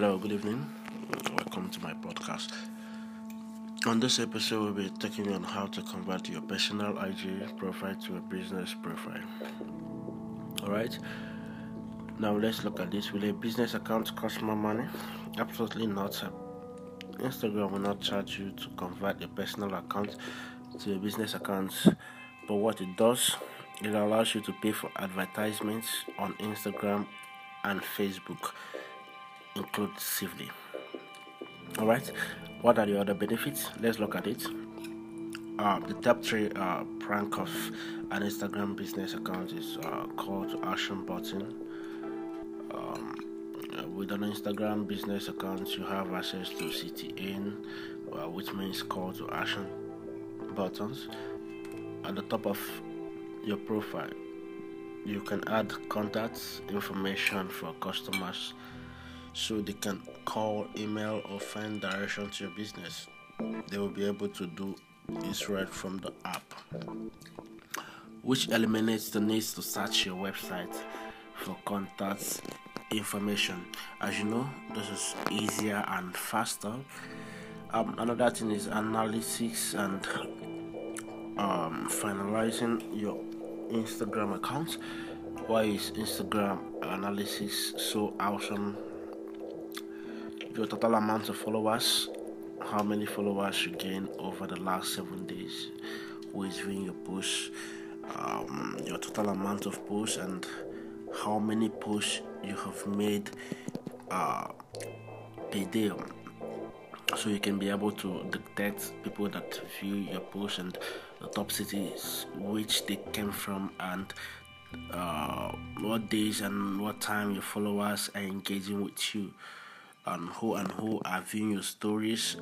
Hello, good evening. Welcome to my podcast. On this episode, we'll be taking you on how to convert your personal IG profile to a business profile. Alright, now let's look at this. Will a business account cost more money? Absolutely not. Instagram will not charge you to convert a personal account to a business account, but what it does, it allows you to pay for advertisements on Instagram and Facebook inclusively. Alright, what are the other benefits? Let's look at it. The top three prank of an Instagram business account is call to action button. With an Instagram business account, you have access to CTN, which means call to action buttons. At the top of your profile, you can add contacts information for customers, so they can call, email, or find direction to your business. They will be able to do this right from the app, which eliminates the need to search your website for contacts information. As you know, this is easier and faster. Another thing is analytics and finalizing your Instagram account. Why is Instagram analysis so awesome? Your total amount of followers, how many followers you gain over the last 7 days, who is viewing your posts, your total amount of posts, and how many posts you have made per day. So you can be able to detect people that view your posts and the top cities which they came from, and what days and what time your followers are engaging with you, and who are viewing your stories,